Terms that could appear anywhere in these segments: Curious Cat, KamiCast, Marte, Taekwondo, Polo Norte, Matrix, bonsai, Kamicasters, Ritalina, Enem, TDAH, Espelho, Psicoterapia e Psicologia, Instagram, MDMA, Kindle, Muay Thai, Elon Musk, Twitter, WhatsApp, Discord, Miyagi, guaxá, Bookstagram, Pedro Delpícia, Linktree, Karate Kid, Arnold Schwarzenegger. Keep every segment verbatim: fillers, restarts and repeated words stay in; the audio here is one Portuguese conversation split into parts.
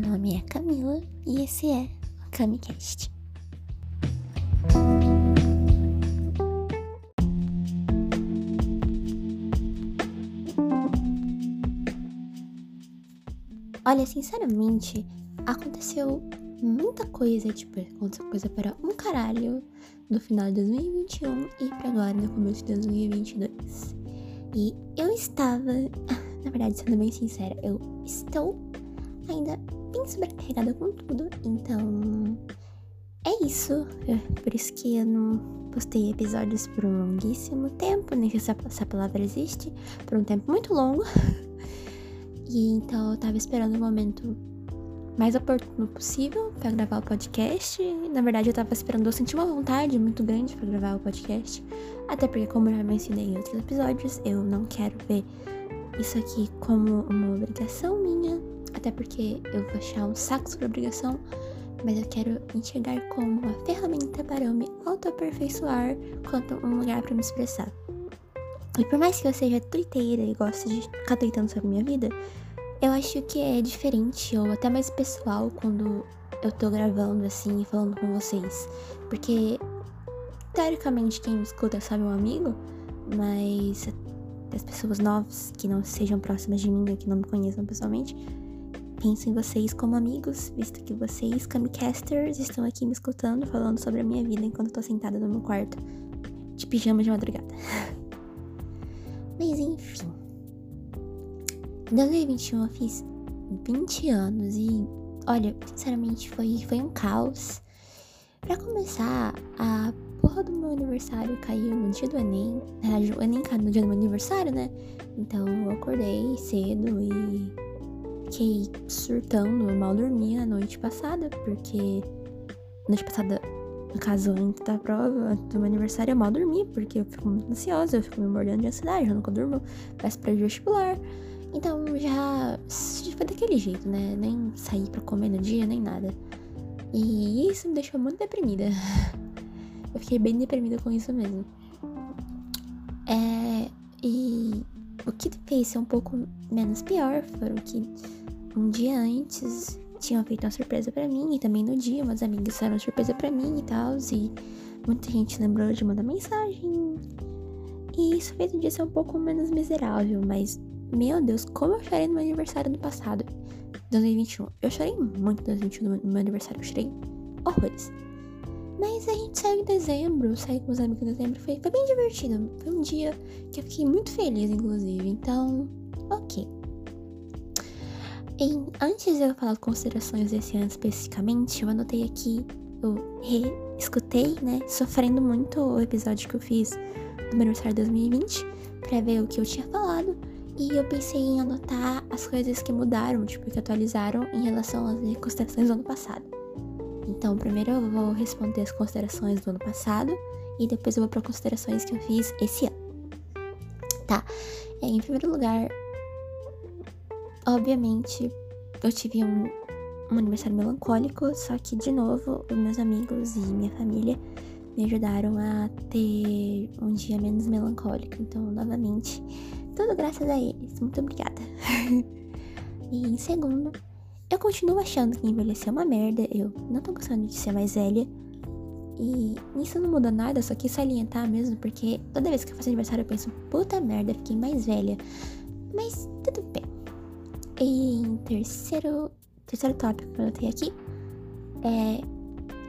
Meu nome é Camila e esse é o KamiCast. Olha, sinceramente, aconteceu muita coisa, tipo, aconteceu coisa para um caralho do final de dois mil e vinte e um e para agora no começo de dois mil e vinte e dois. E eu estava, na verdade, sendo bem sincera, eu estou ainda bem sobrecarregada com tudo, então é isso. Por isso que eu não postei episódios por um longuíssimo tempo, nem sei se essa palavra existe, por um tempo muito longo. E então eu tava esperando o momento mais oportuno possível pra gravar o podcast. Na verdade eu tava esperando, eu senti uma vontade muito grande pra gravar o podcast, até porque, como eu já mencionei em outros episódios, eu não quero ver isso aqui como uma obrigação minha, até porque eu vou achar um saco sobre obrigação, mas eu quero enxergar como uma ferramenta para eu me autoaperfeiçoar quanto um lugar pra me expressar. E por mais que eu seja twitteira e goste de ficar tweetando sobre minha vida, eu acho que é diferente, ou até mais pessoal, quando eu tô gravando assim e falando com vocês. Porque, teoricamente, quem me escuta é só meu amigo, mas as pessoas novas, que não sejam próximas de mim, que não me conheçam pessoalmente, penso em vocês como amigos, visto que vocês, Kamicasters, estão aqui me escutando, falando sobre a minha vida enquanto eu tô sentada no meu quarto, de pijama de madrugada. Mas enfim, em dois mil e vinte e um eu fiz vinte anos e, olha, sinceramente foi, foi um caos. Pra começar, a porra do meu aniversário caiu no dia do Enem. Na verdade, o Enem caiu no dia do meu aniversário, né? Então eu acordei cedo e fiquei surtando, eu mal dormia a noite passada, porque noite passada... No caso, antes da prova, antes do meu aniversário, eu mal dormi, porque eu fico muito ansiosa, eu fico me mordendo de ansiedade, eu nunca durmo, véspera de vestibular. Então, já foi daquele jeito, né? Nem saí pra comer no dia, nem nada. E isso me deixou muito deprimida. Eu fiquei bem deprimida com isso mesmo. É... E o que fez ser um pouco menos pior foram que um dia antes... tinham feito uma surpresa pra mim, e também no dia meus amigos fizeram uma surpresa pra mim e tal, e muita gente lembrou de mandar mensagem, e isso fez o dia ser um pouco menos miserável. Mas, meu Deus, como eu chorei no meu aniversário do passado, dois mil e vinte e um, eu chorei muito em dois mil e vinte e um, no meu aniversário, eu chorei horrores, mas a gente saiu em dezembro, eu saí com os amigos em dezembro, foi, foi bem divertido, foi um dia que eu fiquei muito feliz, inclusive, então, ok. E antes de eu falar de considerações desse ano especificamente, eu anotei aqui, eu reescutei, né, sofrendo muito o episódio que eu fiz do meu aniversário de dois mil e vinte, pra ver o que eu tinha falado, e eu pensei em anotar as coisas que mudaram, tipo, que atualizaram em relação às considerações do ano passado. Então, primeiro eu vou responder as considerações do ano passado, e depois eu vou pra considerações que eu fiz esse ano. Tá, em primeiro lugar... Obviamente, eu tive um, um aniversário melancólico, só que, de novo, os meus amigos e minha família me ajudaram a ter um dia menos melancólico. Então, novamente, tudo graças a eles. Muito obrigada. E, em segundo, eu continuo achando que envelhecer é uma merda. Eu não tô gostando de ser mais velha. E isso não muda nada, só quis salientar mesmo, porque toda vez que eu faço aniversário eu penso, puta merda, fiquei mais velha. Mas, tudo bem. E em terceiro, terceiro tópico que eu anotei aqui, é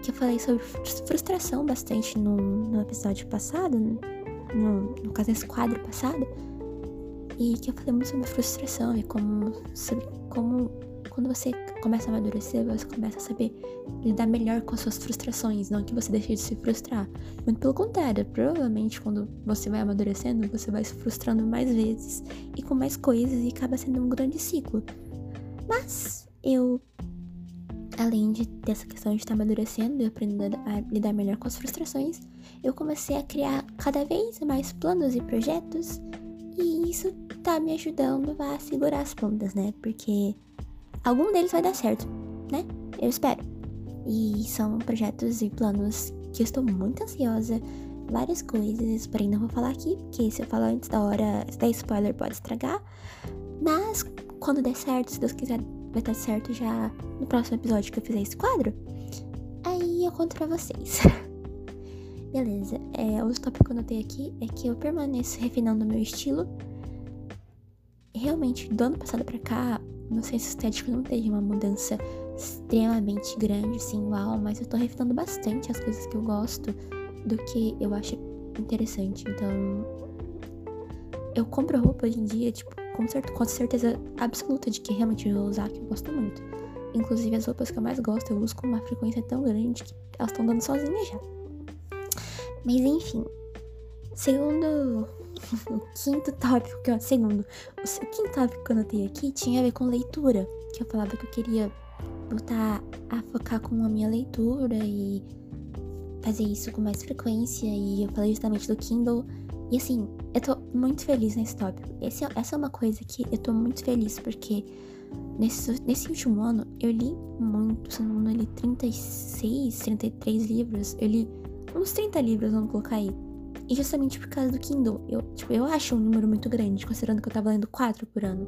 que eu falei sobre frustração bastante no, no episódio passado, no, no caso nesse quadro passado, e que eu falei muito sobre frustração e como, sobre como quando você começa a amadurecer, você começa a saber lidar melhor com as suas frustrações, não que você deixe de se frustrar. Muito pelo contrário, provavelmente quando você vai amadurecendo, você vai se frustrando mais vezes e com mais coisas, e acaba sendo um grande ciclo. Mas eu, além de, dessa questão de estar amadurecendo e aprendendo a lidar melhor com as frustrações, eu comecei a criar cada vez mais planos e projetos, e isso tá me ajudando a segurar as pontas, né? Porque... algum deles vai dar certo, né? Eu espero. E são projetos e planos que eu estou muito ansiosa. Várias coisas, porém não vou falar aqui, porque se eu falar antes da hora, se der spoiler, pode estragar. Mas, quando der certo, se Deus quiser, vai estar certo já no próximo episódio que eu fizer esse quadro. Aí eu conto pra vocês. Beleza, é, os tópicos que eu anotei aqui é que eu permaneço refinando o meu estilo. Realmente, do ano passado pra cá, não sei se estético não teve uma mudança extremamente grande, assim, uau, mas eu tô refinando bastante as coisas que eu gosto, do que eu acho interessante. Então, eu compro roupa hoje em dia, tipo, com, certo, com certeza absoluta de que realmente eu vou usar, que eu gosto muito. Inclusive, as roupas que eu mais gosto, eu uso com uma frequência tão grande que elas estão dando sozinhas já. Mas, enfim, segundo... o quinto tópico que eu... Segundo, o quinto tópico que eu anotei aqui tinha a ver com leitura, que eu falava que eu queria voltar a focar com a minha leitura e fazer isso com mais frequência, e eu falei justamente do Kindle. E assim, eu tô muito feliz nesse tópico. Esse, essa é uma coisa que eu tô muito feliz, porque nesse, nesse último ano eu li muito, se não me engano, eu li trinta e seis, trinta e três livros. Eu li uns trinta livros, vamos colocar aí. E justamente por causa do Kindle, eu, tipo, eu acho um número muito grande, considerando que eu tava lendo quatro por ano.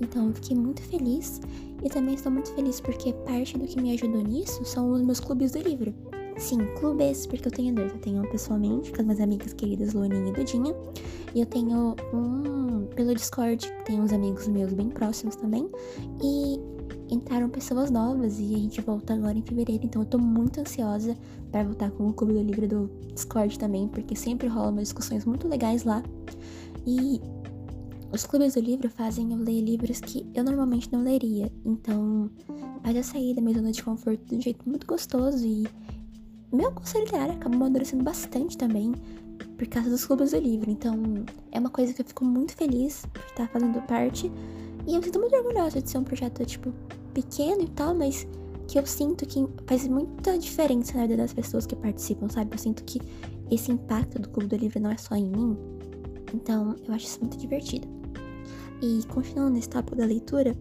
Então eu fiquei muito feliz, e também estou muito feliz porque parte do que me ajudou nisso são os meus clubes do livro. Sim, clubes, porque eu tenho dois. Eu tenho um pessoalmente, com as minhas amigas queridas Luaninha e Dudinha, e eu tenho um pelo Discord, que tem uns amigos meus bem próximos também, e entraram pessoas novas, e a gente volta agora em fevereiro, então eu tô muito ansiosa pra voltar com o Clube do Livro do Discord também, porque sempre rolam umas discussões muito legais lá. E os clubes do livro fazem eu ler livros que eu normalmente não leria, então faz eu sair da minha zona de conforto de um jeito muito gostoso, e meu curso literário acabou amadurecendo bastante também por causa dos clubes do livro. Então é uma coisa que eu fico muito feliz por estar fazendo parte. E eu sinto muito orgulhosa de ser um projeto, tipo, pequeno e tal, mas que eu sinto que faz muita diferença na vida das pessoas que participam, sabe? Eu sinto que esse impacto do Clube do Livro não é só em mim. Então, eu acho isso muito divertido. E, continuando nesse tópico da leitura,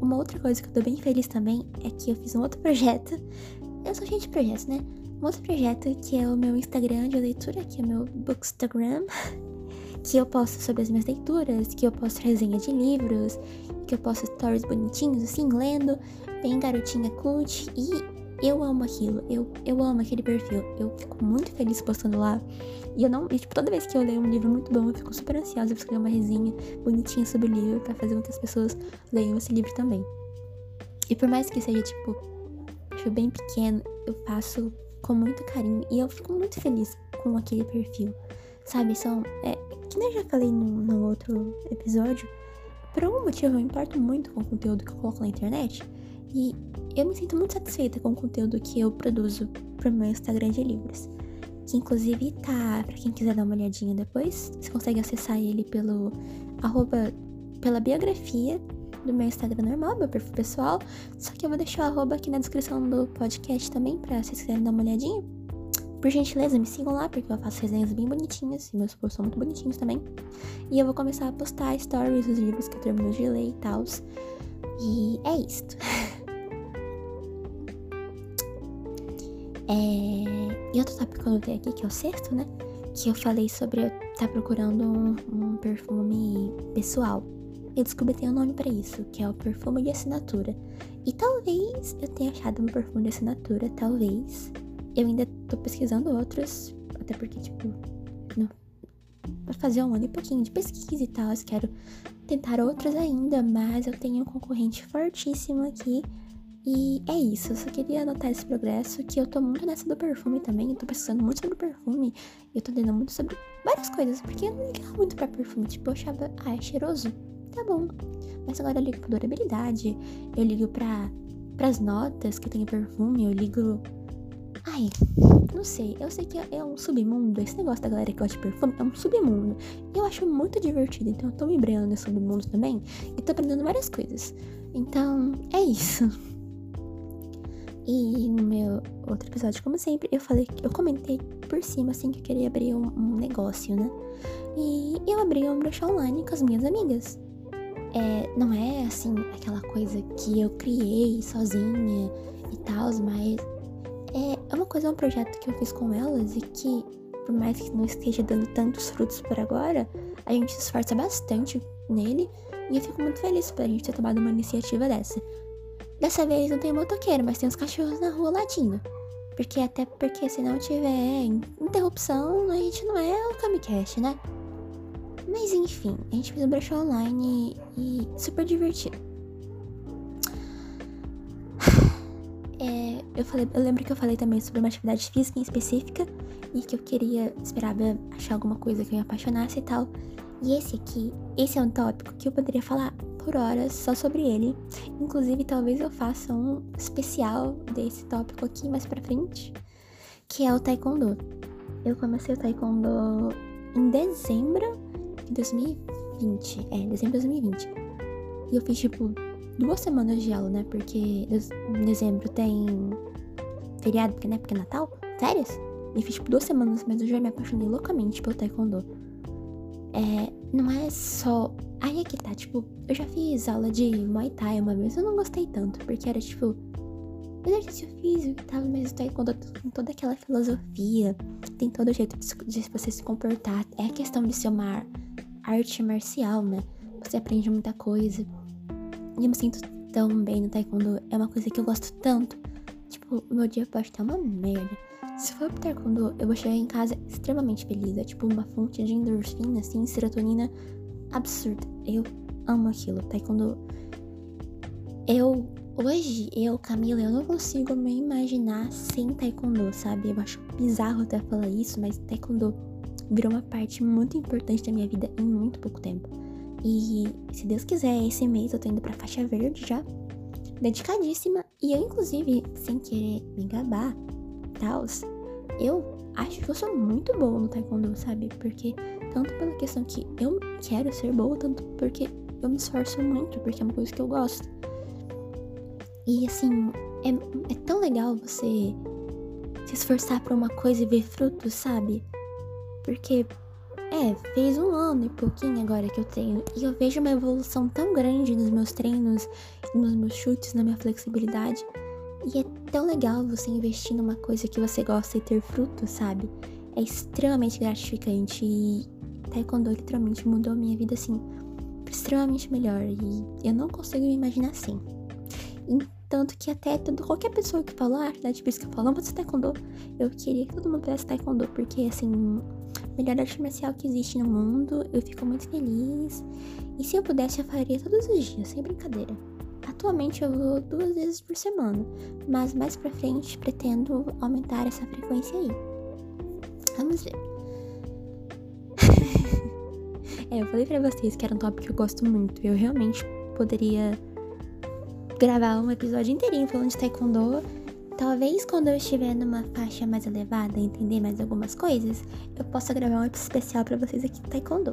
uma outra coisa que eu tô bem feliz também é que eu fiz um outro projeto. Eu sou cheia de projetos, né? Um outro projeto que é o meu Instagram de leitura, que é o meu Bookstagram. Que eu posto sobre as minhas leituras, que eu posto resenha de livros, que eu posto stories bonitinhos, assim, lendo, bem garotinha cult, e eu amo aquilo, eu, eu amo aquele perfil, eu fico muito feliz postando lá, e eu não, e, tipo, toda vez que eu leio um livro muito bom, eu fico super ansiosa pra escrever uma resenha bonitinha sobre o livro, pra fazer com que as pessoas leiam esse livro também. E por mais que seja, tipo, tipo bem pequeno, eu faço com muito carinho, e eu fico muito feliz com aquele perfil. Sabe, são, é, que nem eu já falei no, no outro episódio, por algum motivo eu me importo muito com o conteúdo que eu coloco na internet, e eu me sinto muito satisfeita com o conteúdo que eu produzo pro meu Instagram de livros, que inclusive tá, pra quem quiser dar uma olhadinha depois, você consegue acessar ele pelo arroba, pela biografia do meu Instagram normal, meu perfil pessoal, só que eu vou deixar o arroba aqui na descrição do podcast também, pra vocês quiserem dar uma olhadinha. Por gentileza, me sigam lá, porque eu faço resenhas bem bonitinhas, e meus posts são muito bonitinhos também. E eu vou começar a postar stories dos livros que eu termino de ler e tal. E é isto. É... E outro tópico que eu notei aqui, que é o sexto, né? Que eu falei sobre eu estar procurando um, um perfume pessoal. Eu descobri que tem um nome pra isso, que é o perfume de assinatura. E talvez eu tenha achado um perfume de assinatura, talvez... Eu ainda tô pesquisando outros, até porque, tipo, não, pra fazer um ano e pouquinho de pesquisa e tal, eu quero tentar outros ainda, mas eu tenho um concorrente fortíssimo aqui, e é isso, eu só queria anotar esse progresso, que eu tô muito nessa do perfume também, eu tô pesquisando muito sobre perfume, eu tô entendendo muito sobre várias coisas, porque eu não ligava muito pra perfume, tipo, eu achava, ah, é cheiroso, tá bom, mas agora eu ligo pra durabilidade, eu ligo pra, pras notas que tem o perfume, eu ligo... Ai, não sei, eu sei que é um submundo, esse negócio da galera que gosta de perfume é um submundo, e eu acho muito divertido, então eu tô me embreando nesse submundo também, e tô aprendendo várias coisas, então é isso. E no meu outro episódio, como sempre, eu falei, eu comentei por cima, assim, que eu queria abrir um, um negócio, né, e eu abri um brechó online com as minhas amigas. É, não é, assim, aquela coisa que eu criei sozinha e tal, mas... É uma coisa, é um projeto que eu fiz com elas e que, por mais que não esteja dando tantos frutos por agora, a gente se esforça bastante nele, e eu fico muito feliz por a gente ter tomado uma iniciativa dessa. Dessa vez não tem motoqueiro, mas tem uns cachorros na rua latindo. Porque até porque se não tiver interrupção, a gente não é o KamiCast, né? Mas enfim, a gente fez um brechó online e, e super divertido. É, eu, falei, eu lembro que eu falei também sobre uma atividade física em específica e que eu queria, esperava achar alguma coisa que eu me apaixonasse e tal. E esse aqui, esse é um tópico que eu poderia falar por horas só sobre ele. Inclusive, talvez eu faça um especial desse tópico aqui mais pra frente, que é o Taekwondo. Eu comecei o Taekwondo em dezembro de dois mil e vinte. É, dezembro de dois mil e vinte. E eu fiz, tipo, duas semanas de aula, né? Porque em dezembro tem feriado, porque, né? Porque é Natal. Férias? E fiz, tipo, duas semanas, mas eu já me apaixonei loucamente pelo Taekwondo. É, não é só... Aí é que tá, tipo, eu já fiz aula de Muay Thai uma vez, eu não gostei tanto, porque era, tipo, exercício físico e tal, mas o Taekwondo tem toda aquela filosofia, tem todo o jeito de você se comportar, é questão de ser uma arte marcial, né? Você aprende muita coisa, e eu me sinto tão bem no Taekwondo, é uma coisa que eu gosto tanto, tipo, meu dia pode estar uma merda. Se for pro Taekwondo, eu vou chegar em casa extremamente feliz. É tipo uma fonte de endorfina, assim, serotonina absurda. Eu amo aquilo. Taekwondo... Eu... Hoje, eu, Camila, eu não consigo me imaginar sem Taekwondo, sabe? Eu acho bizarro até falar isso, mas Taekwondo virou uma parte muito importante da minha vida em muito pouco tempo. E, se Deus quiser, esse mês eu tô indo pra faixa verde já. Dedicadíssima. E eu, inclusive, sem querer me gabar... Tals, eu acho que eu sou muito boa no Taekwondo, sabe? Porque, tanto pela questão que eu quero ser boa, tanto porque eu me esforço muito, porque é uma coisa que eu gosto. E, assim, é, é tão legal você se esforçar pra uma coisa e ver frutos, sabe? Porque, é, fez um ano e pouquinho agora que eu treino, e eu vejo uma evolução tão grande nos meus treinos, nos meus chutes, na minha flexibilidade. E é tão legal você investir numa coisa que você gosta e ter fruto, sabe? É extremamente gratificante e Taekwondo literalmente mudou a minha vida, assim, extremamente melhor. E eu não consigo me imaginar assim. E, tanto que até todo, qualquer pessoa que falou, ah, atividade física, falou, não, você é Taekwondo. Eu queria que todo mundo tivesse Taekwondo, porque, assim, melhor arte marcial que existe no mundo, eu fico muito feliz. E se eu pudesse, eu faria todos os dias, sem brincadeira. Atualmente eu vou duas vezes por semana, mas mais pra frente pretendo aumentar essa frequência aí. Vamos ver. É, eu falei pra vocês que era um tópico que eu gosto muito. Eu realmente poderia gravar um episódio inteirinho falando de Taekwondo. Talvez quando eu estiver numa faixa mais elevada, entender mais algumas coisas, eu possa gravar um episódio especial pra vocês aqui do Taekwondo.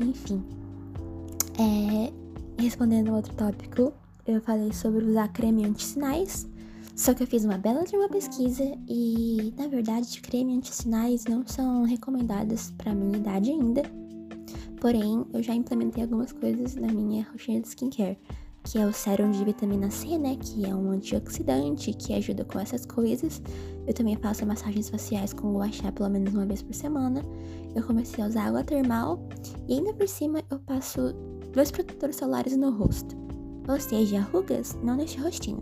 Enfim. É... Respondendo ao outro tópico, eu falei sobre usar creme anti-sinais, só que eu fiz uma bela de uma pesquisa e, na verdade, creme anti-sinais não são recomendadas para minha idade ainda, porém, eu já implementei algumas coisas na minha rotina de skincare, que é o sérum de vitamina C, né, que é um antioxidante, que ajuda com essas coisas. Eu também faço massagens faciais com o guaxá pelo menos uma vez por semana. Eu comecei a usar água termal e ainda por cima eu passo dois protetores solares no rosto, ou seja, rugas não neste rostinho.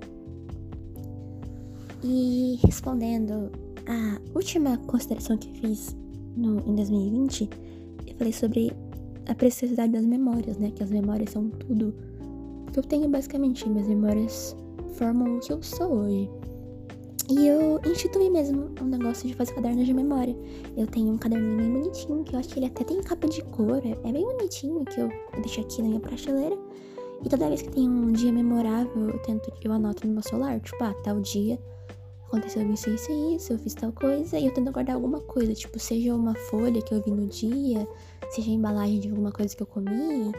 E respondendo a última consideração que eu fiz no, em dois mil e vinte, eu falei sobre a preciosidade das memórias, né, que as memórias são tudo que eu tenho basicamente, minhas memórias formam o que eu sou hoje. E eu instituí mesmo um negócio de fazer cadernos de memória. Eu tenho um caderninho bem bonitinho, que eu acho que ele até tem capa de couro, é bem bonitinho, que eu deixo aqui na minha prateleira. E toda vez que tem um dia memorável, eu, tento, eu anoto no meu celular, tipo, ah, tal dia aconteceu isso, isso e isso, eu fiz tal coisa, e eu tento guardar alguma coisa, tipo, seja uma folha que eu vi no dia, seja a embalagem de alguma coisa que eu comi,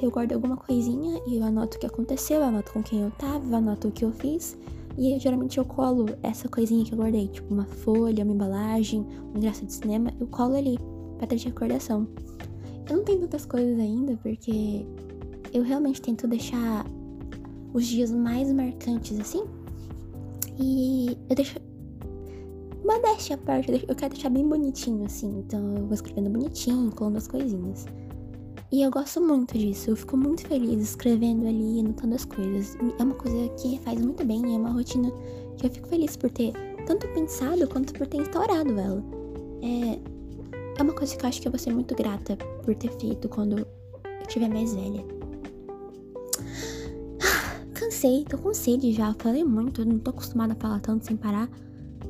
eu guardo alguma coisinha e eu anoto o que aconteceu, eu anoto com quem eu tava, eu anoto o que eu fiz. E eu, geralmente eu colo essa coisinha que eu guardei, tipo uma folha, uma embalagem, um ingresso de cinema, eu colo ali pra ter de recordação. Eu não tenho tantas coisas ainda, porque eu realmente tento deixar os dias mais marcantes, assim. E eu deixo... Modéstia à parte, eu quero deixar bem bonitinho, assim. Então eu vou escrevendo bonitinho, colando as coisinhas. E eu gosto muito disso, eu fico muito feliz escrevendo ali, anotando as coisas. É uma coisa que faz muito bem, é uma rotina que eu fico feliz por ter tanto pensado quanto por ter instaurado ela. É, é uma coisa que eu acho que eu vou ser muito grata por ter feito quando eu estiver mais velha. Ah, cansei, tô com sede já, falei muito, eu não tô acostumada a falar tanto sem parar,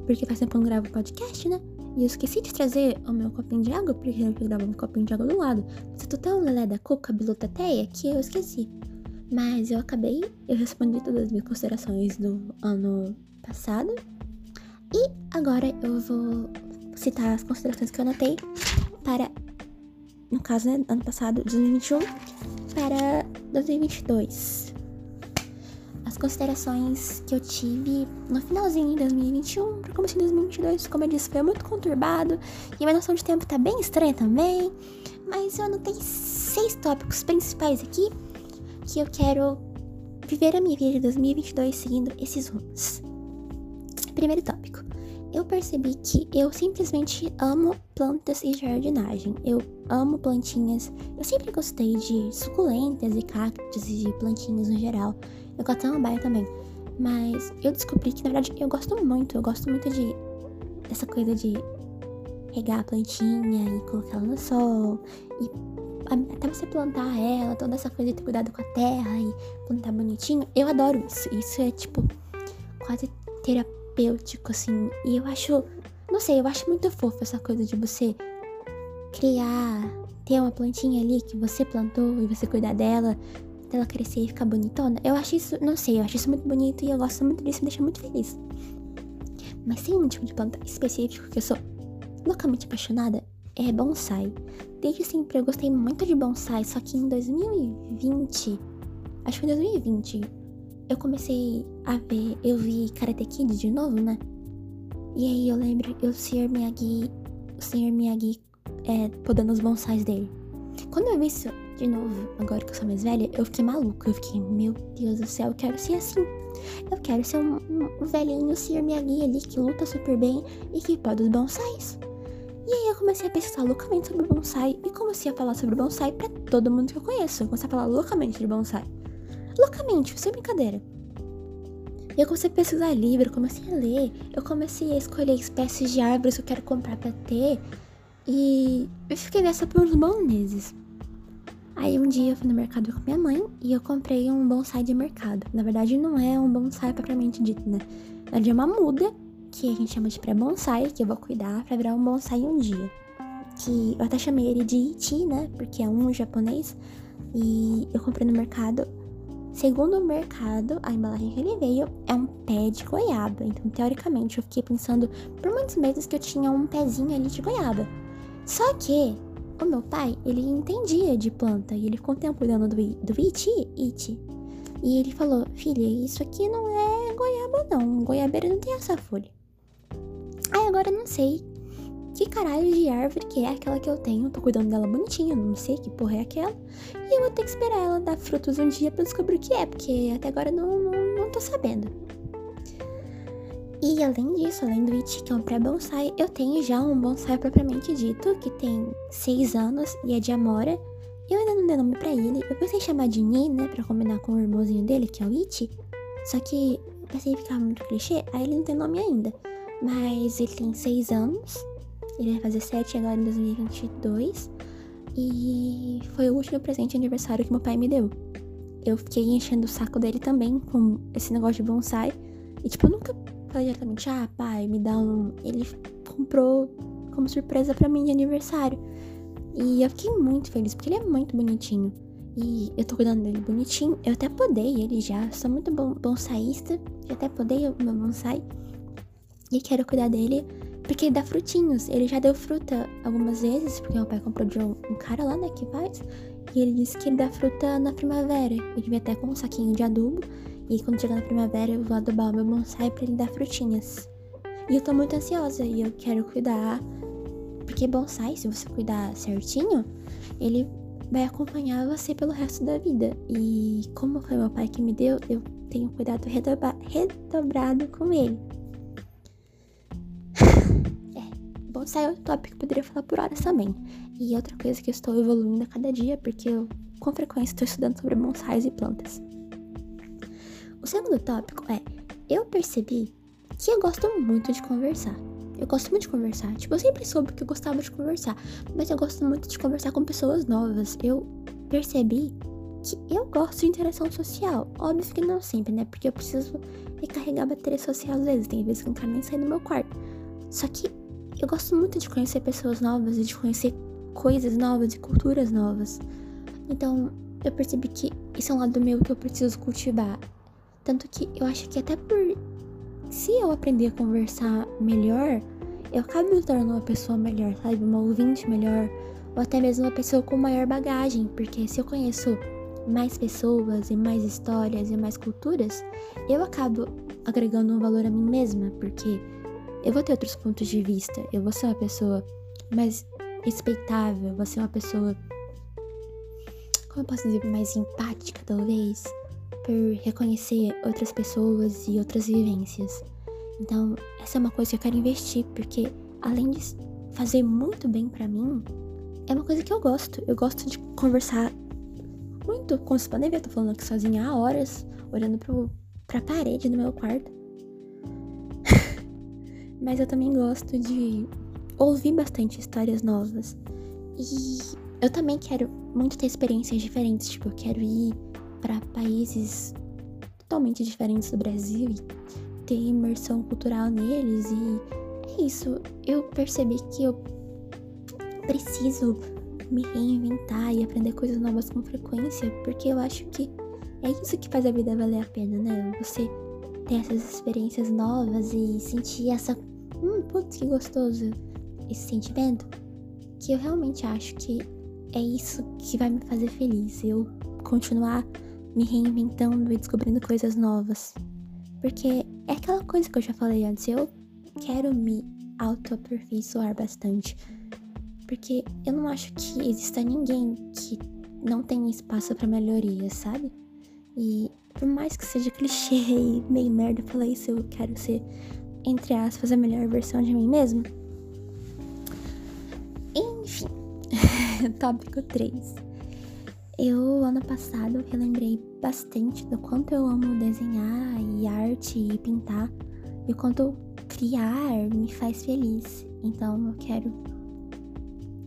porque faz tempo que eu não gravo podcast, né? E eu esqueci de trazer o meu copinho de água, porque eu gravo um copinho de água do lado. Mas eu tô tão lelé da cuca, bilotateia, que eu esqueci. Mas eu acabei, eu respondi todas as minhas considerações do ano passado. E agora eu vou citar as considerações que eu anotei para, no caso, né, ano passado, dois mil e vinte e um, para dois mil e vinte e dois. As considerações que eu tive no finalzinho de dois mil e vinte e um, para começo de dois mil e vinte e dois, como eu disse, foi muito conturbado. E a minha noção de tempo tá bem estranha também. Mas eu anotei seis tópicos principais aqui que eu quero viver a minha vida de dois mil e vinte e dois seguindo esses rumos. Primeiro tópico. Eu percebi que eu simplesmente amo plantas e jardinagem. Eu amo plantinhas. Eu sempre gostei de suculentas e cactos e de plantinhas no geral. Eu gosto de samambaia também, mas eu descobri que, na verdade, eu gosto muito, eu gosto muito de, dessa coisa de regar a plantinha e colocar ela no sol, e até você plantar ela, toda essa coisa de ter cuidado com a terra e plantar bonitinho, eu adoro isso, isso é, tipo, quase terapêutico, assim, e eu acho, não sei, eu acho muito fofo essa coisa de você criar, ter uma plantinha ali que você plantou e você cuidar dela, ela crescer e ficar bonitona. Eu acho isso, não sei, eu acho isso muito bonito e eu gosto muito disso, me deixa muito feliz. Mas tem um tipo de planta específico que eu sou loucamente apaixonada, é bonsai. Desde sempre eu gostei muito de bonsai, só que em dois mil e vinte, acho que em dois mil e vinte, eu comecei a ver, eu vi Karate Kid de novo, né? E aí eu lembro, eu, o senhor Miyagi, o senhor Miyagi é, podando os bonsais dele. Quando eu vi isso de novo, agora que eu sou mais velha, eu fiquei maluca. Eu fiquei, meu Deus do céu, eu quero ser assim. Eu quero ser um, um, um velhinho senhor Miyagi ali que luta super bem e que pode os bonsais. E aí eu comecei a pesquisar loucamente sobre bonsai e comecei a falar sobre bonsai pra todo mundo que eu conheço. Eu comecei a falar loucamente de bonsai. Loucamente, sem brincadeira. E eu comecei a pesquisar livro, comecei a ler, eu comecei a escolher espécies de árvores que eu quero comprar pra ter. E eu fiquei nessa por uns bons meses. Aí um dia eu fui no mercado com minha mãe e eu comprei um bonsai de mercado. Na verdade não é um bonsai propriamente dito, né? É uma muda, que a gente chama de pré-bonsai, que eu vou cuidar pra virar um bonsai um dia. Que eu até chamei ele de Iti, né? Porque é um japonês. E eu comprei no mercado. Segundo o mercado, a embalagem que ele veio é um pé de goiaba. Então teoricamente eu fiquei pensando por muitos meses que eu tinha um pezinho ali de goiaba. Só que o meu pai, ele entendia de planta e ele ficou um tempo cuidando do, do iti, iti. E ele falou, filha, isso aqui não é goiaba não, goiabeira não tem essa folha. Aí agora eu não sei que caralho de árvore que é aquela que eu tenho, tô cuidando dela bonitinha, não sei que porra é aquela. E eu vou ter que esperar ela dar frutos um dia pra descobrir o que é, porque até agora eu não, não, não tô sabendo. E além disso, além do Iti, que é um pré-bonsai, eu tenho já um bonsai propriamente dito, que tem seis anos e é de Amora. Eu ainda não dei nome pra ele, eu pensei em chamar de Ni, né, pra combinar com o irmãozinho dele, que é o Iti. Só que eu pensei em ficar muito clichê, aí ele não tem nome ainda. Mas ele tem seis anos, ele vai fazer sete agora em dois mil e vinte e dois. E foi o último presente de aniversário que meu pai me deu. Eu fiquei enchendo o saco dele também com esse negócio de bonsai. E tipo, eu nunca... falei diretamente, ah, pai, me dá um... Ele comprou como surpresa pra mim de aniversário. E eu fiquei muito feliz, porque ele é muito bonitinho. E eu tô cuidando dele bonitinho. Eu até podei ele já, eu sou muito bom, bonsaísta. Eu até podei o meu bonsai. E quero cuidar dele, porque ele dá frutinhos. Ele já deu fruta algumas vezes, porque meu pai comprou de um, um cara lá, né, que faz. E ele disse que ele dá fruta na primavera. Eu devia até com um saquinho de adubo. E quando chegar na primavera, eu vou adubar o meu bonsai pra ele dar frutinhas. E eu tô muito ansiosa e eu quero cuidar. Porque bonsai, se você cuidar certinho, ele vai acompanhar você pelo resto da vida. E como foi meu pai que me deu, eu tenho cuidado redobra- redobrado com ele. É, bonsai é outro tópico que eu poderia falar por horas também. E outra coisa que eu estou evoluindo a cada dia, porque eu com frequência estou estudando sobre bonsais e plantas. O segundo tópico é, eu percebi que eu gosto muito de conversar. Eu gosto muito de conversar, tipo, eu sempre soube que eu gostava de conversar, mas eu gosto muito de conversar com pessoas novas. Eu percebi que eu gosto de interação social, óbvio que não sempre, né, porque eu preciso recarregar a bateria social às vezes, tem vezes que eu não quero nem sair do meu quarto. Só que eu gosto muito de conhecer pessoas novas e de conhecer coisas novas e culturas novas. Então, eu percebi que isso é um lado meu que eu preciso cultivar. Tanto que eu acho que até por... se eu aprender a conversar melhor, eu acabo me tornando uma pessoa melhor, sabe? Uma ouvinte melhor, ou até mesmo uma pessoa com maior bagagem, porque se eu conheço mais pessoas e mais histórias e mais culturas, eu acabo agregando um valor a mim mesma, porque eu vou ter outros pontos de vista, eu vou ser uma pessoa mais respeitável, eu vou ser uma pessoa, como eu posso dizer, mais empática talvez, por reconhecer outras pessoas e outras vivências. Então, essa é uma coisa que eu quero investir, porque além de fazer muito bem pra mim, é uma coisa que eu gosto. Eu gosto de conversar muito, como vocês podem ver, eu tô falando aqui sozinha há horas, olhando pro, pra parede do meu quarto. Mas eu também gosto de ouvir bastante histórias novas. E eu também quero muito ter experiências diferentes. Tipo, eu quero ir para países totalmente diferentes do Brasil e ter imersão cultural neles. E é isso. Eu percebi que eu preciso me reinventar e aprender coisas novas com frequência, porque eu acho que é isso que faz a vida valer a pena, né? Você ter essas experiências novas e sentir essa... Hum, putz, que gostoso esse sentimento. Que eu realmente acho que é isso que vai me fazer feliz. Eu continuar me reinventando e descobrindo coisas novas. Porque é aquela coisa que eu já falei antes. Eu quero me auto-aperfeiçoar bastante. Porque eu não acho que exista ninguém que não tenha espaço para melhoria, sabe? E... por mais que seja clichê e meio merda falar isso, eu quero ser, entre aspas, a melhor versão de mim mesma. Enfim, tópico três. Eu, ano passado, relembrei bastante do quanto eu amo desenhar e arte e pintar. E o quanto criar me faz feliz. Então eu quero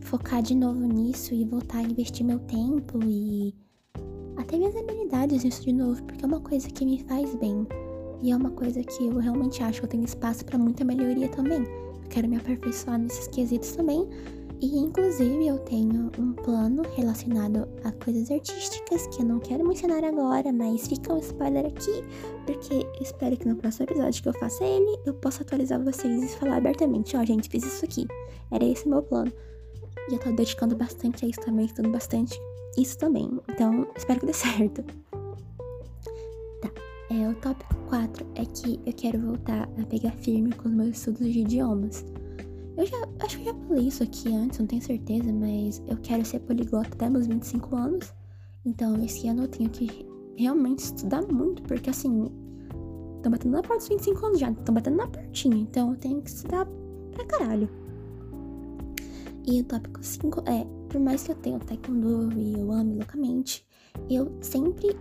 focar de novo nisso e voltar a investir meu tempo e... até minhas habilidades nisso de novo, porque é uma coisa que me faz bem. E é uma coisa que eu realmente acho que eu tenho espaço para muita melhoria também. Eu quero me aperfeiçoar nesses quesitos também. E inclusive eu tenho um plano relacionado a coisas artísticas que eu não quero mencionar agora, mas fica um spoiler aqui, porque espero que no próximo episódio que eu faça ele, eu possa atualizar vocês e falar abertamente: ó, gente, fiz isso aqui, era esse o meu plano. E eu tô dedicando bastante a isso também, estudando bastante isso também, então espero que dê certo. Tá, é, o tópico quatro é que eu quero voltar a pegar firme com os meus estudos de idiomas. Eu já, acho que eu já falei isso aqui antes, não tenho certeza, mas eu quero ser poliglota até meus vinte e cinco anos, então esse ano eu tenho que realmente estudar muito, porque assim, tô batendo na porta dos vinte e cinco anos já, tô batendo na portinha, então eu tenho que estudar pra caralho. E o tópico cinco é, por mais que eu tenha o Taekwondo e eu ame loucamente, eu sempre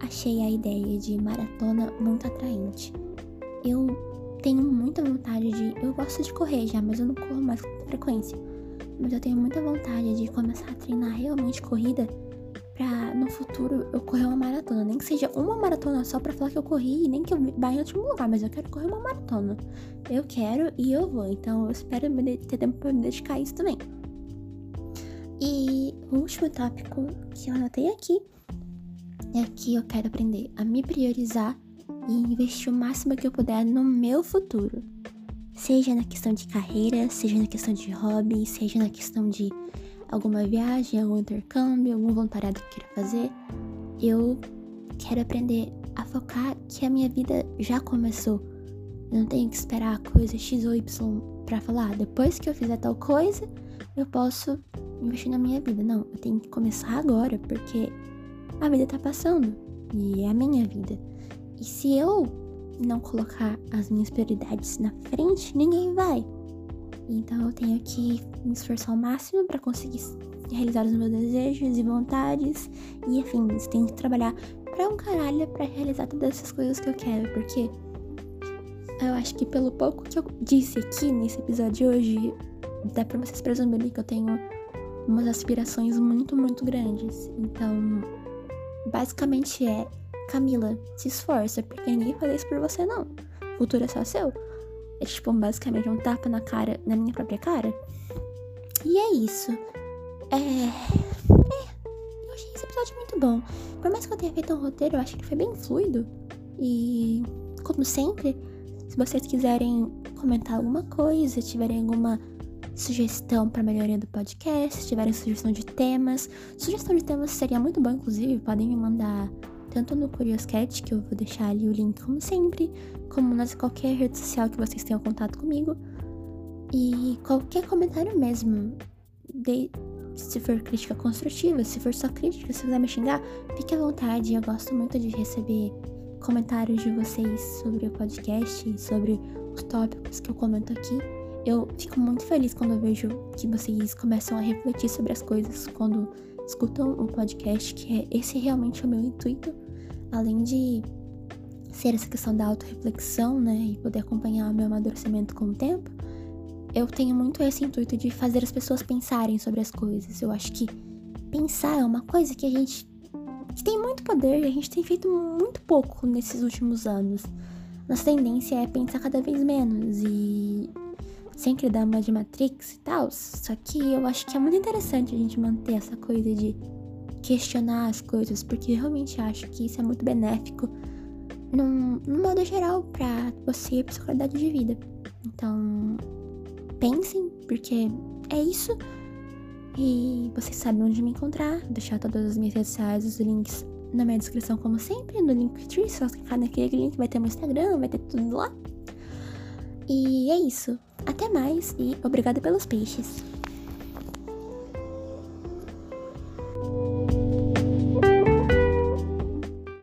achei a ideia de maratona muito atraente. Eu tenho muita vontade de... eu gosto de correr já, mas eu não corro mais com muita frequência. Mas eu tenho muita vontade de começar a treinar realmente corrida pra no futuro eu correr uma maratona. Nem que seja uma maratona só pra falar que eu corri, nem que eu vá em último lugar, mas eu quero correr uma maratona. Eu quero e eu vou, então eu espero ter tempo pra me dedicar a isso também. E o último tópico que eu anotei aqui é que eu quero aprender a me priorizar e investir o máximo que eu puder no meu futuro. Seja na questão de carreira, seja na questão de hobby, seja na questão de alguma viagem, algum intercâmbio, algum voluntariado que eu queira fazer. Eu quero aprender a focar que a minha vida já começou. Eu não tenho que esperar a coisa X ou Y pra falar, depois que eu fizer tal coisa, eu posso investir na minha vida. Não, eu tenho que começar agora, porque a vida tá passando e é a minha vida. E se eu não colocar as minhas prioridades na frente, ninguém vai. Então eu tenho que me esforçar ao máximo para conseguir realizar os meus desejos e vontades e afins. Tenho que trabalhar pra um caralho pra realizar todas essas coisas que eu quero, porque eu acho que pelo pouco que eu disse aqui nesse episódio de hoje, dá pra vocês presumirem que eu tenho umas aspirações muito, muito grandes. Então, basicamente é: Camila, se esforça, porque ninguém faz isso por você, não. O futuro é só seu. É tipo, basicamente, um tapa na cara, na minha própria cara. E é isso. É... é... Eu achei esse episódio muito bom. Por mais que eu tenha feito um roteiro, eu acho que foi bem fluido. E, como sempre, se vocês quiserem comentar alguma coisa, tiverem alguma sugestão para melhoria do podcast, se tiverem sugestão de temas, sugestão de temas seria muito bom, inclusive, podem me mandar tanto no Curious Cat, que eu vou deixar ali o link como sempre, como nas qualquer rede social que vocês tenham contato comigo, e qualquer comentário mesmo, de, se for crítica construtiva, se for só crítica, se quiser me xingar, fique à vontade. Eu gosto muito de receber comentários de vocês sobre o podcast e sobre os tópicos que eu comento aqui. Eu fico muito feliz quando eu vejo que vocês começam a refletir sobre as coisas quando escutam o podcast, que é esse realmente é o meu intuito, além de ser essa questão da autorreflexão, né, e poder acompanhar o meu amadurecimento com o tempo. Eu tenho muito esse intuito de fazer as pessoas pensarem sobre as coisas. Eu acho que pensar é uma coisa que a gente que tem muito poder e a gente tem feito muito pouco nesses últimos anos. Nossa tendência é pensar cada vez menos e sem querer dar uma de Matrix e tal, só que eu acho que é muito interessante a gente manter essa coisa de questionar as coisas, porque eu realmente acho que isso é muito benéfico num, num modo geral pra você e pra sua qualidade de vida. Então, pensem, porque é isso. E vocês sabem onde me encontrar. Vou deixar todas as minhas redes sociais, os links na minha descrição, como sempre, no Linktree. Só clicar naquele link, vai ter meu Instagram, vai ter tudo lá. E é isso. Até mais e obrigada pelos peixes.